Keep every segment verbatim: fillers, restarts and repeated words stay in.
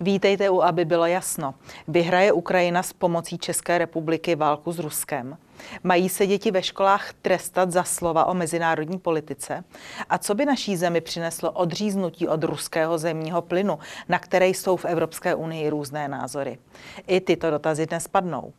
Vítejte u Aby bylo jasno. Vyhraje Ukrajina s pomocí České republiky válku s Ruskem? Mají se děti ve školách trestat za slova o mezinárodní politice? A co by naší zemi přineslo odříznutí od ruského zemního plynu, na které jsou v Evropské unii různé názory? I tyto dotazy dnes padnou.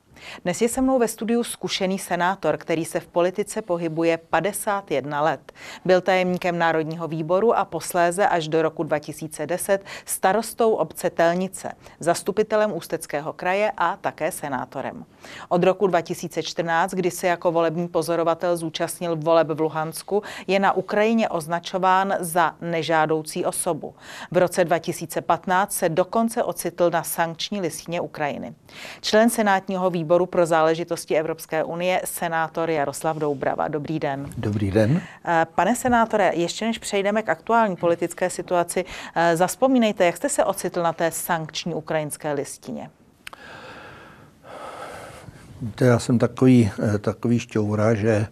Dnes je se mnou ve studiu zkušený senátor, který se v politice pohybuje padesát jedna let. Byl tajemníkem Národního výboru a posléze až do roku dva tisíce deset starostou obce Telnice, zastupitelem Ústeckého kraje a také senátorem. Od roku dva tisíce čtrnáct, kdy se jako volební pozorovatel zúčastnil voleb v Luhansku, je na Ukrajině označován za nežádoucí osobu. V roce dva tisíce patnáct se dokonce ocitl na sankční listině Ukrajiny. Člen senátního výboru výboru pro záležitosti Evropské unie, senátor Jaroslav Doubrava. Dobrý den. Dobrý den. Pane senátore, ještě než přejdeme k aktuální politické situaci, zazpomínejte, jak jste se ocitl na té sankční ukrajinské listině? Já jsem takový, takový šťoura, že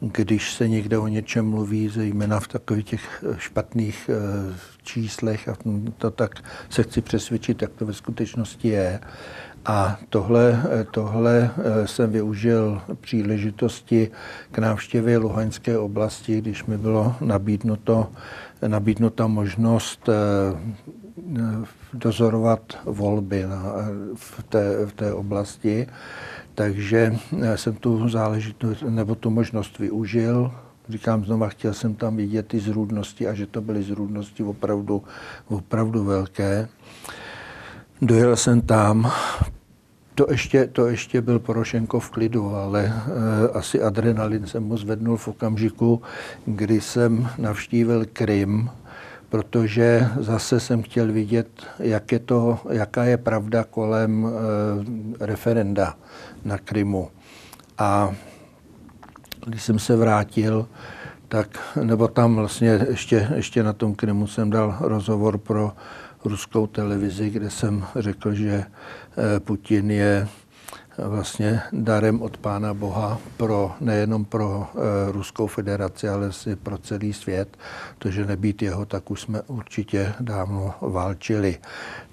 když se někde o něčem mluví, zejména v takových těch špatných číslech, a to tak se chci přesvědčit, jak to ve skutečnosti je. A tohle, tohle jsem využil příležitosti k návštěvě Luhanské oblasti, když mi bylo nabídnuto, nabídnuta možnost dozorovat volby na, v, té, v té oblasti. Takže jsem tu záležitost nebo tu možnost využil. Říkám znova, chtěl jsem tam vidět ty zrůdnosti a že to byly zrůdnosti opravdu, opravdu velké. Dojel jsem tam, to ještě, to ještě byl Porošenko v klidu, ale e, asi adrenalin jsem mu zvednul v okamžiku, kdy jsem navštívil Krym, protože zase jsem chtěl vidět, jak je to, jaká je pravda kolem e, referenda na Krymu. A když jsem se vrátil, tak, nebo tam vlastně ještě, ještě na tom Krymu jsem dal rozhovor pro ruskou televizi, kde jsem řekl, že Putin je vlastně darem od Pána Boha pro, nejenom pro Ruskou federaci, ale i pro celý svět. To, že nebýt jeho, tak už jsme určitě dávno válčili.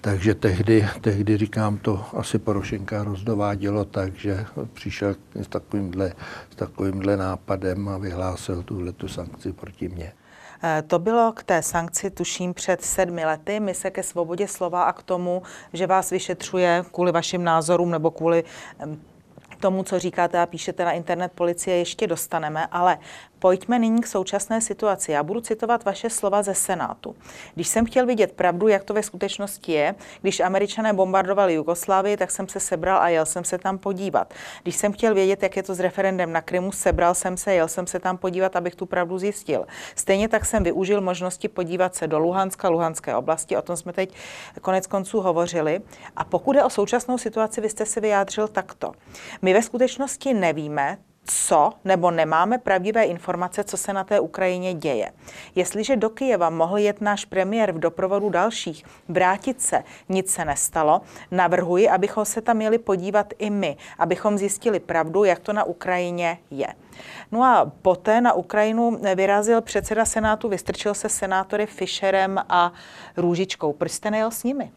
Takže tehdy, tehdy říkám, to asi Porošenka rozdovádělo, takže přišel s takovýmhle, s takovýmhle nápadem a vyhlásil tuhletu sankci proti mně. To bylo k té sankci, tuším, před sedmi lety. My se ke svobodě slova a k tomu, že vás vyšetřuje kvůli vašim názorům nebo kvůli tomu, co říkáte a píšete na internet policie, ještě dostaneme, ale pojďme nyní k současné situaci. Já budu citovat vaše slova ze Senátu. Když jsem chtěl vidět pravdu, jak to ve skutečnosti je, když Američané bombardovali Jugoslávii, tak jsem se sebral a jel jsem se tam podívat. Když jsem chtěl vědět, jak je to s referendem na Krymu, sebral jsem se, jel jsem se tam podívat, abych tu pravdu zjistil. Stejně tak jsem využil možnosti podívat se do Luhanska, Luhanské oblasti, o tom jsme teď konec konců hovořili. A pokud jde o současnou situaci, vy jste se vyjádřil takto. My ve skutečnosti nevíme, co nebo nemáme pravdivé informace, co se na té Ukrajině děje. Jestliže do Kyjeva mohl jet náš premiér v doprovodu dalších, vrátit se, nic se nestalo, navrhuji, abychom se tam měli podívat i my, abychom zjistili pravdu, jak to na Ukrajině je. No a poté na Ukrajinu vyrazil předseda Senátu, vystrčil se senátory Fišerem a Růžičkou. Proč jste nejel s nimi?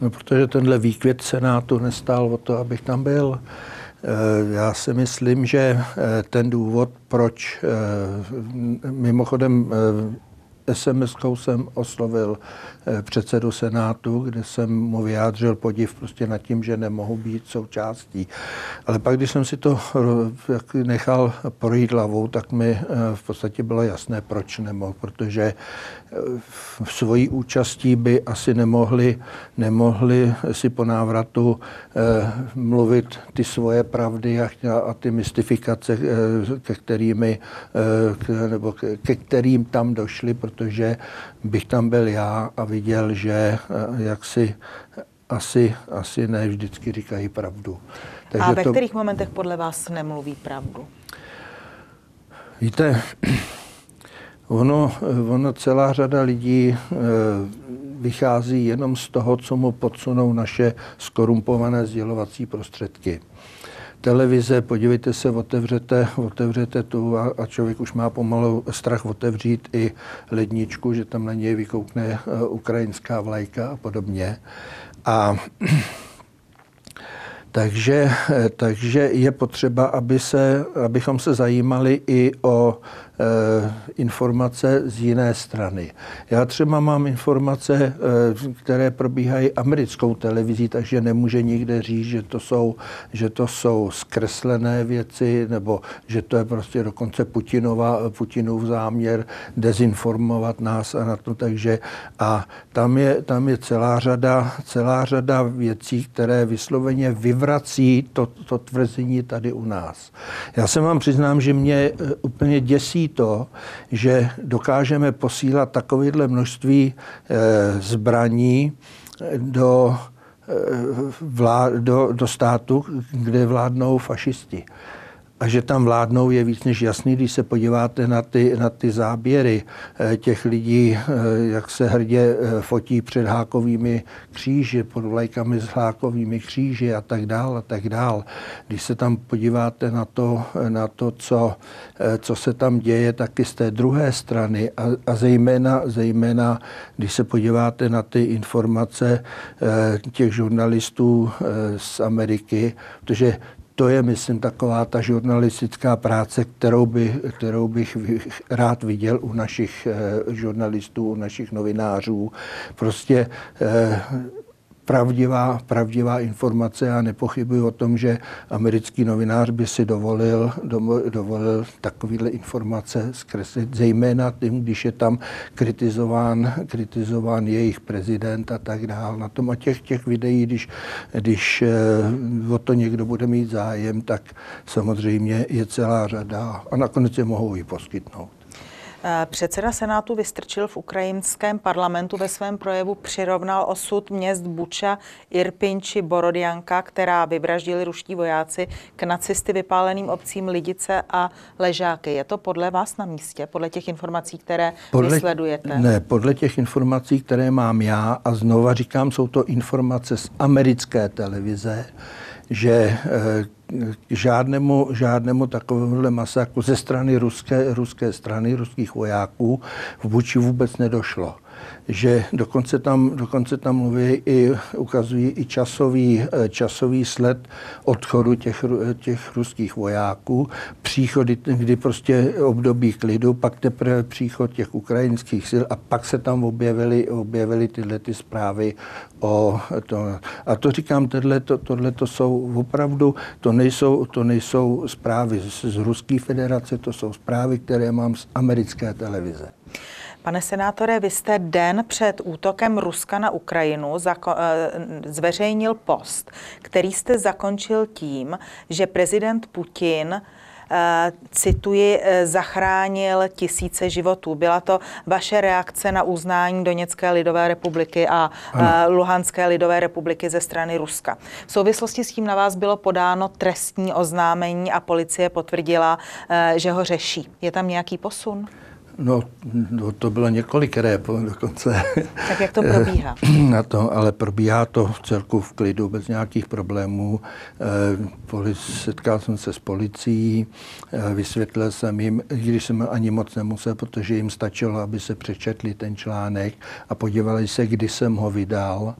No, protože tenhle výkvět Senátu nestál o to, abych tam byl. Já si myslím, že ten důvod, proč, mimochodem es em eskou jsem oslovil předsedu Senátu, kde jsem mu vyjádřil podiv prostě nad tím, že nemohu být součástí. Ale pak, když jsem si to nechal projít hlavou, tak mi v podstatě bylo jasné, proč nemohl, protože v svojí účastí by asi nemohli, nemohli si po návratu mluvit ty svoje pravdy a ty mystifikace, ke kterými, nebo ke kterým tam došli, protože bych tam byl já a viděl, že jak si asi, asi ne vždycky říkají pravdu. Takže a ve to... kterých momentech podle vás nemluví pravdu? Víte, ono, ono celá řada lidí vychází jenom z toho, co mu podsunou naše skorumpované sdělovací prostředky. televize, podívejte se, otevřete, otevřete tu a, a člověk už má pomalu strach otevřít i ledničku, že tam na něj vykoukne ukrajinská vlajka a podobně. A takže, takže je potřeba, aby se, abychom se zajímali i o e, informace z jiné strany. Já třeba mám informace, e, které probíhají americkou televizí, takže nemůže nikde říct, že to jsou, že to jsou zkreslené věci, nebo že to je prostě dokonce Putinova, Putinův záměr dezinformovat nás a na to. Takže a tam je, tam je celá řada, celá řada věcí, které vysloveně vyvrací to, to tvrzení tady u nás. Já se vám přiznám, že mě úplně děsí to, že dokážeme posílat takovéhle množství eh, zbraní do, eh, vlá, do, do státu, kde vládnou fašisti. A že tam vládnou je víc než jasný, když se podíváte na ty, na ty záběry těch lidí, jak se hrdě fotí před hákovými kříži, pod vlajkami s hákovými kříži a tak dál a tak dál. Když se tam podíváte na to, na to co, co se tam děje, taky z té druhé strany a, a zejména, zejména, když se podíváte na ty informace těch žurnalistů z Ameriky, protože to je, myslím, taková ta žurnalistická práce, kterou, by, kterou bych rád viděl u našich eh, žurnalistů, u našich novinářů. Prostě eh, pravdivá, pravdivá informace a nepochybuji o tom, že americký novinář by si dovolil, do, dovolil takovéhle informace zkreslit, zejména tím, když je tam kritizován, kritizován jejich prezident a tak dál. Na tom a těch, těch videí, když, když eh, o to někdo bude mít zájem, tak samozřejmě je celá řada a nakonec je mohou i poskytnout. Předseda Senátu Vystrčil v ukrajinském parlamentu ve svém projevu přirovnal osud měst Buča, Irpín či Borodjanka, která vyvraždili ruští vojáci, k nacisty vypáleným obcím Lidice a Ležáky. Je to podle vás na místě? Podle těch informací, které podle, sledujete? Ne, podle těch informací, které mám já, a znova říkám, jsou to informace z americké televize, že žádnému, žádnému takovému masakru ze strany ruské, ruské strany, ruských vojáků v Buči vůbec nedošlo. Že dokonce tam, dokonce tam mluví i, ukazují i časový, časový sled odchodu těch, těch ruských vojáků, příchody, kdy prostě období klidu, pak teprve příchod těch ukrajinských sil a pak se tam objevily, objevily tyhle ty zprávy o to. A to říkám, tohle to jsou opravdu, to nejsou, to nejsou zprávy z, z Ruské federace, to jsou zprávy, které mám z americké televize. Pane senátore, vy jste den před útokem Ruska na Ukrajinu zveřejnil post, který jste zakončil tím, že prezident Putin, cituji, zachránil tisíce životů. Byla to vaše reakce na uznání Doněcké lidové republiky a ano. Luhanské lidové republiky ze strany Ruska. V souvislosti s tím na vás bylo podáno trestní oznámení a policie potvrdila, že ho řeší. Je tam nějaký posun? No, no, to bylo několik rep dokonce. Tak jak to probíhá? Na to, ale probíhá to v celku v klidu, bez nějakých problémů. Setkal jsem se s policií, vysvětlil jsem jim, když jsem ani moc nemusel, protože jim stačilo, aby se přečetli ten článek a podívali se, kdy jsem ho vydal.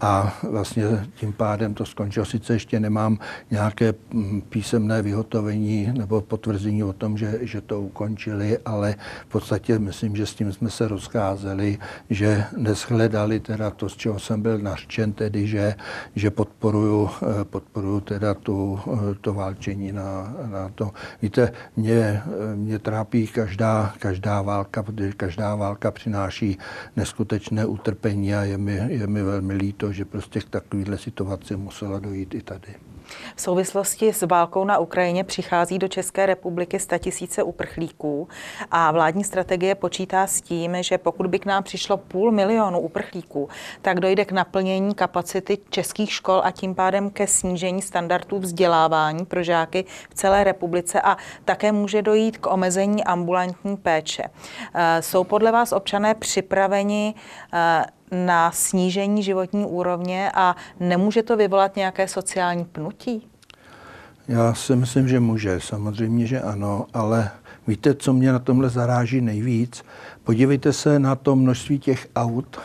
A vlastně tím pádem to skončilo. Sice ještě nemám nějaké písemné vyhotovení nebo potvrzení o tom, že, že to ukončili, ale v podstatě myslím, že s tím jsme se rozcházeli, že neshledali teda to, z čeho jsem byl nařčen, tedy, že, že podporuju, podporuju teda tu, to válčení na, na to. Víte, mě, mě trápí každá, každá válka, protože každá válka přináší neskutečné utrpení a je mi, je mi velmi líto, že prostě k takovéhle situaci musela dojít i tady. V souvislosti s válkou na Ukrajině přichází do České republiky statisíce uprchlíků a vládní strategie počítá s tím, že pokud by k nám přišlo půl milionu uprchlíků, tak dojde k naplnění kapacity českých škol a tím pádem ke snížení standardů vzdělávání pro žáky v celé republice a také může dojít k omezení ambulantní péče. Jsou podle vás občané připraveni na snížení životní úrovně a nemůže to vyvolat nějaké sociální pnutí? Já si myslím, že může, samozřejmě, že ano, ale víte, co mě na tomhle zaráží nejvíc? Podívejte se na to množství těch aut,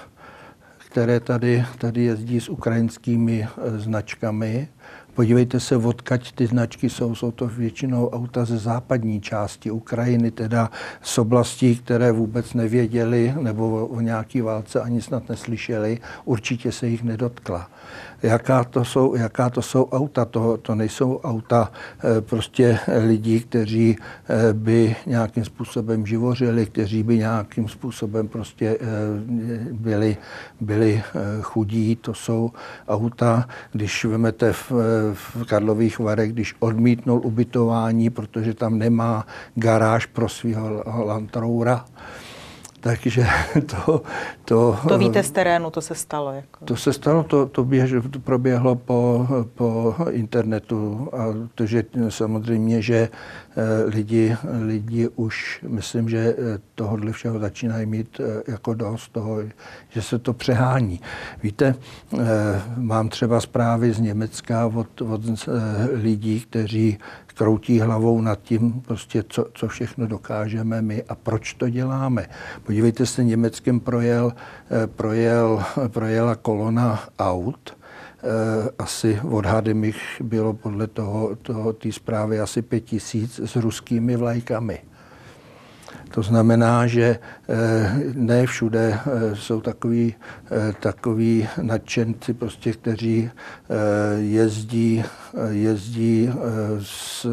které tady, tady jezdí s ukrajinskými značkami. Podívejte se, odkud ty značky jsou. Jsou to většinou auta ze západní části Ukrajiny, teda z oblastí, které vůbec nevěděli nebo o nějaký válce ani snad neslyšeli. Určitě se jich nedotkla. Jaká to jsou, jaká to jsou auta? To, to nejsou auta prostě lidí, kteří by nějakým způsobem živořili, kteří by nějakým způsobem prostě byli, byli chudí. To jsou auta, když vemete v, v Karlových Varech, když odmítnul ubytování, protože tam nemá garáž pro svého Land Rovera. Takže to, to... To víte z terénu, to se stalo. Jako. To se stalo, to, to, běž, to proběhlo po, po internetu. A to, že samozřejmě, že lidi, lidi už, myslím, že tohohle všeho začínají mít jako dost toho, že se to přehání. Víte, mám třeba zprávy z Německa od, od lidí, kteří kroutí hlavou nad tím, prostě co, co všechno dokážeme my a proč to děláme. Podívejte se, Německem projel, projel, projela kolona aut. Asi odhadem jich bylo podle toho, toho, té zprávy asi pět tisíc s ruskými vlajkami. To znamená, že ne všude jsou takový, takový nadšenci, prostě, kteří jezdí, jezdí s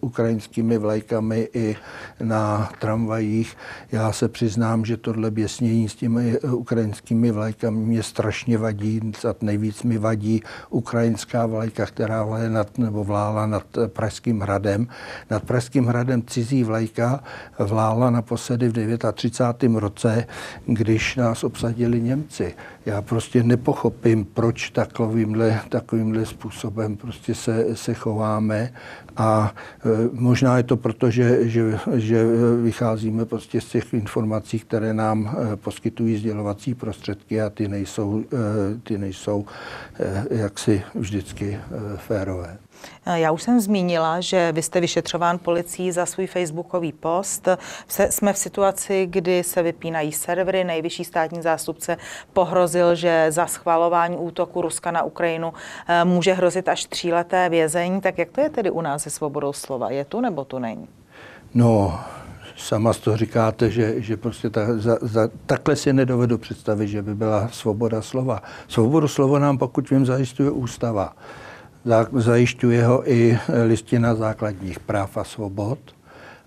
ukrajinskými vlajkami i na tramvajích. Já se přiznám, že tohle běsnění s těmi ukrajinskými vlajkami mě strašně vadí. Nejvíc mi vadí ukrajinská vlajka, která vláje nad, nebo vlála nad Pražským hradem. Nad Pražským hradem cizí vlajka vlála naposledy v třicátém devátém roce, když nás obsadili Němci. Já prostě nepochopím, proč takovýmhle, takovýmhle způsobem prostě se, se chováme. A možná je to proto, že, že, že vycházíme prostě z těch informací, které nám poskytují sdělovací prostředky a ty nejsou, ty nejsou jaksi vždycky férové. Já už jsem zmínila, že vy jste vyšetřován policií za svůj facebookový post. Jsme v situaci, kdy se vypínají servery. Nejvyšší státní zástupce pohrozil, že za schvalování útoku Ruska na Ukrajinu může hrozit až tříleté vězení. Tak jak to je tedy u nás se svobodou slova? Je tu nebo tu není? No, sama z toho říkáte, že, že prostě ta, za, za, takhle si nedovedu představit, že by byla svoboda slova. Svobodu slova nám, pokud vím, zajišťuje ústava. Zajišťuje ho i listina základních práv a svobod,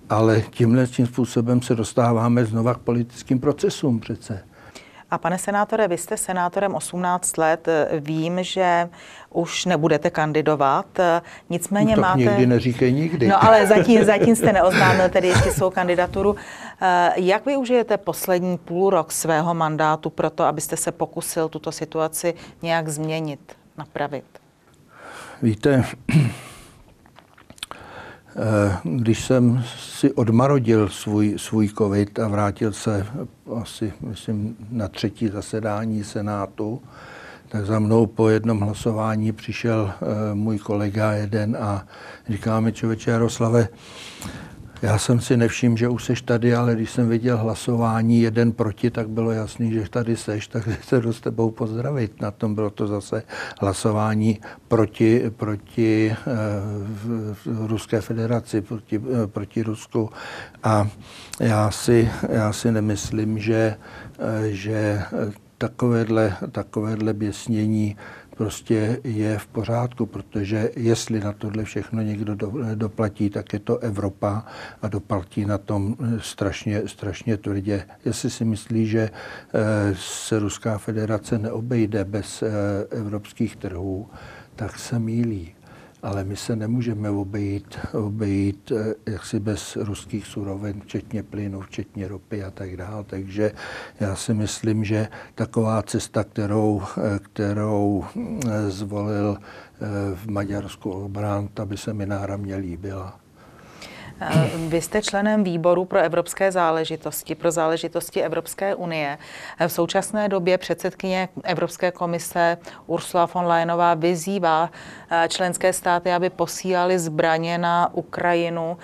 ale tímhle tím způsobem se dostáváme znova k politickým procesům přece. A pane senátore, vy jste senátorem osmnáct let, vím, že už nebudete kandidovat, nicméně to máte... nikdy neříkej nikdy. No ale zatím, zatím jste neoznámil tedy ještě svou kandidaturu. Jak využijete poslední půl rok svého mandátu pro to, abyste se pokusil tuto situaci nějak změnit, napravit? Víte, když jsem si odmarodil svůj, svůj covid a vrátil se asi, myslím, na třetí zasedání Senátu, tak za mnou po jednom hlasování přišel můj kolega jeden a říká mi: člověče Jaroslave, já jsem si nevšiml, že už seš tady, ale když jsem viděl hlasování jeden proti, tak bylo jasný, že tady seš, tak se jdu s tebou pozdravit. Na tom bylo to zase hlasování proti, proti eh, Ruské federaci, proti, eh, proti Rusku. A já si, já si nemyslím, že, eh, že takovéhle, takovéhle běsnění prostě je v pořádku, protože jestli na tohle všechno někdo do, doplatí, tak je to Evropa a doplatí na tom strašně, strašně tvrdě. Jestli si myslí, že e, se Ruská federace neobejde bez e, evropských trhů, tak se mýlí. Ale my se nemůžeme obejít, obejít jaksi bez ruských surovin, včetně plynu, včetně ropy a tak dále. Takže já si myslím, že taková cesta, kterou, kterou zvolil v Maďarsku Orbán, ta by se mi náramně líbila. Vy jste členem výboru pro evropské záležitosti, pro záležitosti Evropské unie. V současné době předsedkyně Evropské komise Ursula von Leyenová vyzývá členské státy, aby posílali zbraně na Ukrajinu.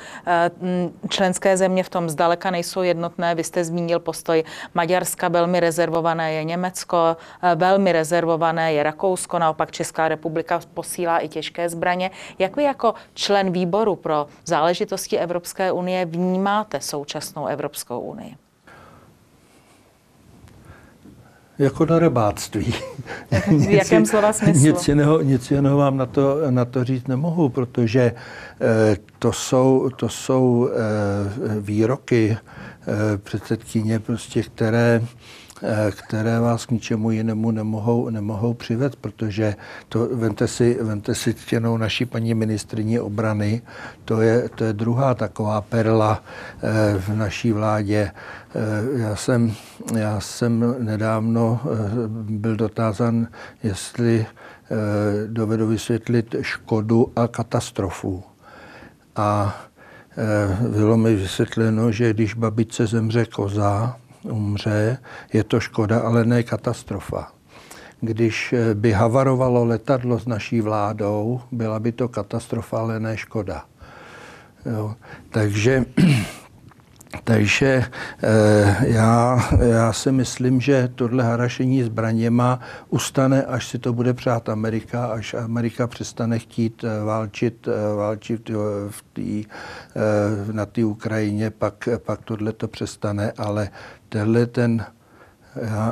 Členské země v tom zdaleka nejsou jednotné. Vy jste zmínil postoj Maďarska, velmi rezervované je Německo, velmi rezervované je Rakousko, naopak Česká republika posílá i těžké zbraně. Jak vy jako člen výboru pro záležitosti Evropské unie vnímáte současnou Evropskou unii? Jako na rybáctví. V jakém slova smyslu? Nic jiného, nic jiného vám na to, na to říct nemohu, protože eh, to jsou, to jsou eh, výroky eh, předsedkyně, prostě, které které vás k ničemu jinému nemohou, nemohou přivést, protože to, vemte si, vemte si ctěnou naší paní ministryni obrany, to je, to je druhá taková perla v naší vládě. Já jsem, já jsem nedávno byl dotázán, jestli dovedu vysvětlit škodu a katastrofu. A bylo mi vysvětleno, že když babičce zemře koza, umře, je to škoda, ale ne katastrofa. Když by havarovalo letadlo s naší vládou, byla by to katastrofa, ale ne škoda. Jo. Takže, takže eh, já, já si myslím, že tohle harašení zbraněma ustane, až si to bude přát Amerika, až Amerika přestane chtít válčit, válčit v tý, eh, na té Ukrajině, pak, pak tohle to přestane, ale tenhle ten,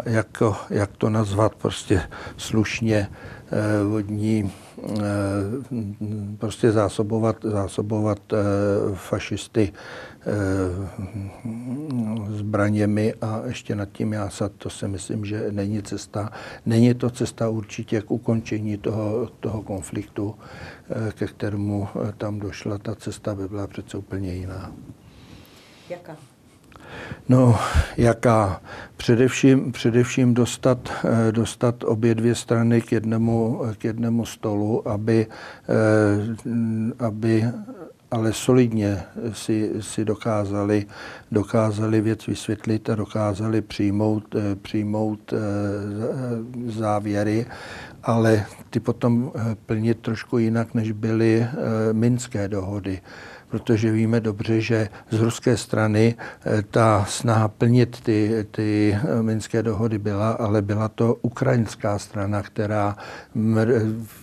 jako, jak to nazvat, prostě slušně eh, vodní, eh, prostě zásobovat, zásobovat eh, fašisty eh, zbraněmi a ještě nad tím jásat, to si myslím, že není cesta. Není to cesta určitě k ukončení toho, toho konfliktu, eh, ke kterému tam došla. Ta cesta by byla přece úplně jiná. Jaká? No, jaká? Především, především dostat, dostat obě dvě strany k jednému, k jednému stolu, aby, aby ale solidně si, si dokázali, dokázali věc vysvětlit a dokázali přijmout, přijmout závěry, ale ty potom plnit trošku jinak, než byly minské dohody. Protože víme dobře, že z ruské strany ta snaha plnit ty, ty minské dohody byla, ale byla to ukrajinská strana, která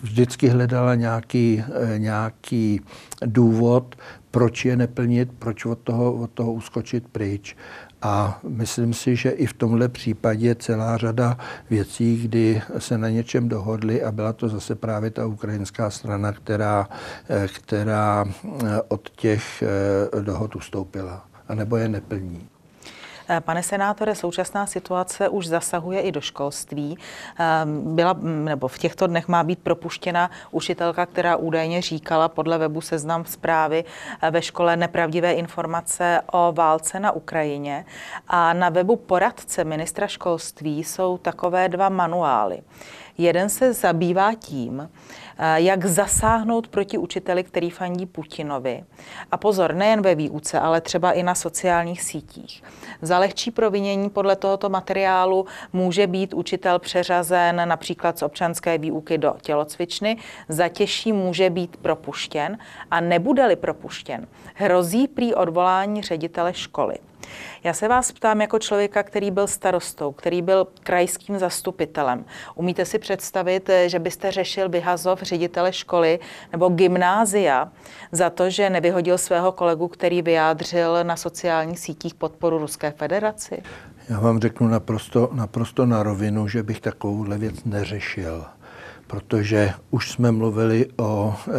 vždycky hledala nějaký, nějaký důvod, proč je neplnit, proč od toho, od toho uskočit pryč. A myslím si, že i v tomhle případě celá řada věcí, kdy se na něčem dohodli a byla to zase právě ta ukrajinská strana, která, která od těch dohod ustoupila, anebo je neplní. Pane senátore, současná situace už zasahuje i do školství. Byla, nebo v těchto dnech má být propuštěna učitelka, která údajně říkala podle webu Seznam Zprávy ve škole nepravdivé informace o válce na Ukrajině. A na webu poradce ministra školství jsou takové dva manuály. Jeden se zabývá tím, jak zasáhnout proti učiteli, který fandí Putinovi. A pozor, nejen ve výuce, ale třeba i na sociálních sítích. Za lehčí provinění podle tohoto materiálu může být učitel přeřazen například z občanské výuky do tělocvičny, za těžší může být propuštěn a nebude-li propuštěn, hrozí prý odvolání ředitele školy. Já se vás ptám jako člověka, který byl starostou, který byl krajským zastupitelem. Umíte si představit, že byste řešil vyhazov ředitele školy nebo gymnázia za to, že nevyhodil svého kolegu, který vyjádřil na sociálních sítích podporu Ruské federaci? Já vám řeknu naprosto, naprosto na rovinu, že bych takovouhle věc neřešil. Protože už jsme mluvili o e,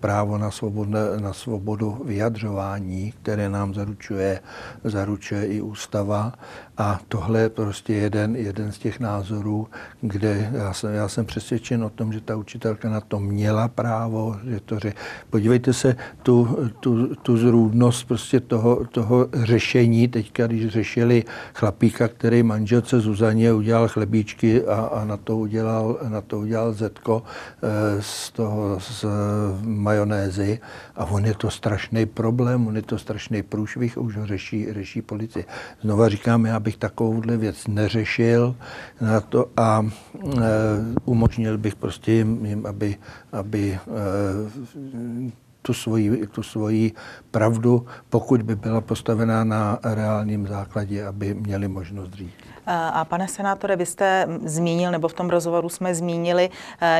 právo na, svobodne, na svobodu vyjadřování, které nám zaručuje, zaručuje i ústava. A tohle je prostě jeden, jeden z těch názorů, kde já jsem, já jsem přesvědčen o tom, že ta učitelka na to měla právo. Že to ře... Podívejte se, tu, tu, tu zrůdnost prostě toho, toho řešení. Teďka, když řešili chlapíka, který manželce Zuzaně udělal chlebíčky a, a na to udělal, na to udělal udělal Zetko z toho z majonézy a on je to strašný problém, on je to strašný průšvih, už ho řeší, řeší policie. Znova říkám, já bych takovouhle věc neřešil na to a umožnil bych prostě jim, aby, aby tu svoji, tu svoji pravdu, pokud by byla postavená na reálním základě, aby měli možnost říct. A pane senátore, vy jste zmínil, nebo v tom rozhovoru jsme zmínili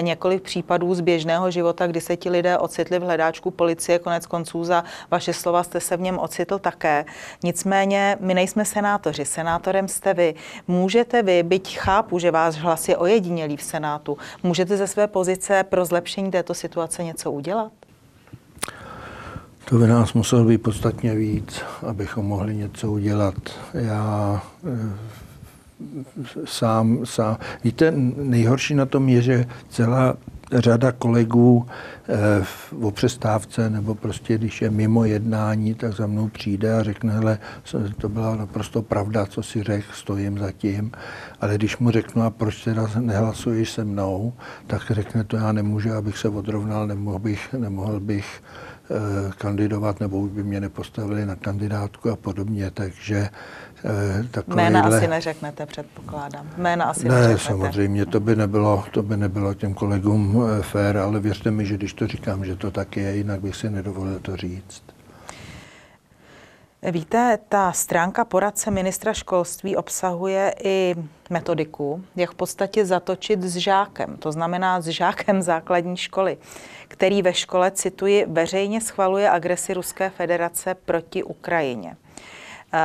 několik případů z běžného života, kdy se ti lidé ocitli v hledáčku policie, konec konců za vaše slova jste se v něm ocitl také. Nicméně my nejsme senátoři, senátorem jste vy. Můžete vy, byť chápu, že váš hlas je ojedinělý v Senátu, můžete ze své pozice pro zlepšení této situace něco udělat? To by nás muselo být podstatně víc, abychom mohli něco udělat. Já sám, sám. Víte, nejhorší na tom je, že celá řada kolegů o přestávce nebo prostě, když je mimo jednání, tak za mnou přijde a řekne, hele, to byla naprosto pravda, co si řekl, stojím za tím. Ale když mu řeknu, a proč teda nehlasuješ se mnou, tak řekne, to já nemůžu, abych se odrovnal, nemohl bych, nemohl bych kandidovat, nebo už by mě nepostavili na kandidátku a podobně, takže takové... Jména asi neřeknete, předpokládám. Jména asi ne, neřeknete. Samozřejmě, to by nebylo, to by nebylo těm kolegům fér, ale věřte mi, že když to říkám, že to tak je, jinak bych si nedovolil to říct. Víte, ta stránka poradce ministra školství obsahuje i metodiku, jak v podstatě zatočit s žákem, to znamená s žákem základní školy, který ve škole, cituji, veřejně schvaluje agresi Ruské federace proti Ukrajině.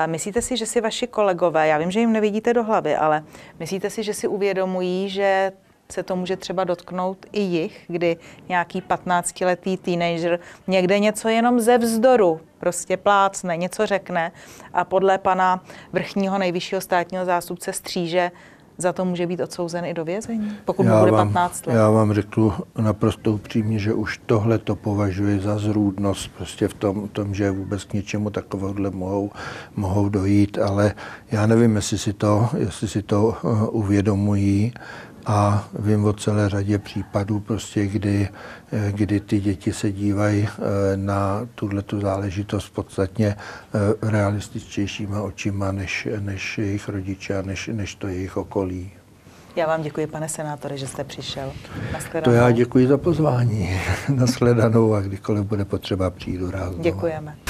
Myslíte si, že si vaši kolegové, já vím, že jim nevidíte do hlavy, ale myslíte si, že si uvědomují, že se to může třeba dotknout i jich, kdy nějaký patnáctiletý teenager někde něco jenom ze vzdoru prostě plácne, něco řekne a podle pana vrchního nejvyššího státního zástupce Stříže za to může být odsouzen i do vězení, pokud mu bude patnáct let. Já vám řeknu naprosto upřímně, že už tohle to považuji za zrůdnost, prostě v tom, tom že vůbec k něčemu takovéhle mohou, mohou dojít, ale já nevím, jestli si to, jestli si to uvědomují. A vím o celé řadě případů, prostě, kdy, kdy ty děti se dívají na tuhletu záležitost podstatně realističtějšíma očima než, než jejich rodiče a než, než to jejich okolí. Já vám děkuji, pane senátore, že jste přišel. To já děkuji za pozvání. Nashledanou a kdykoliv bude potřeba, přijdu rád. Děkujeme.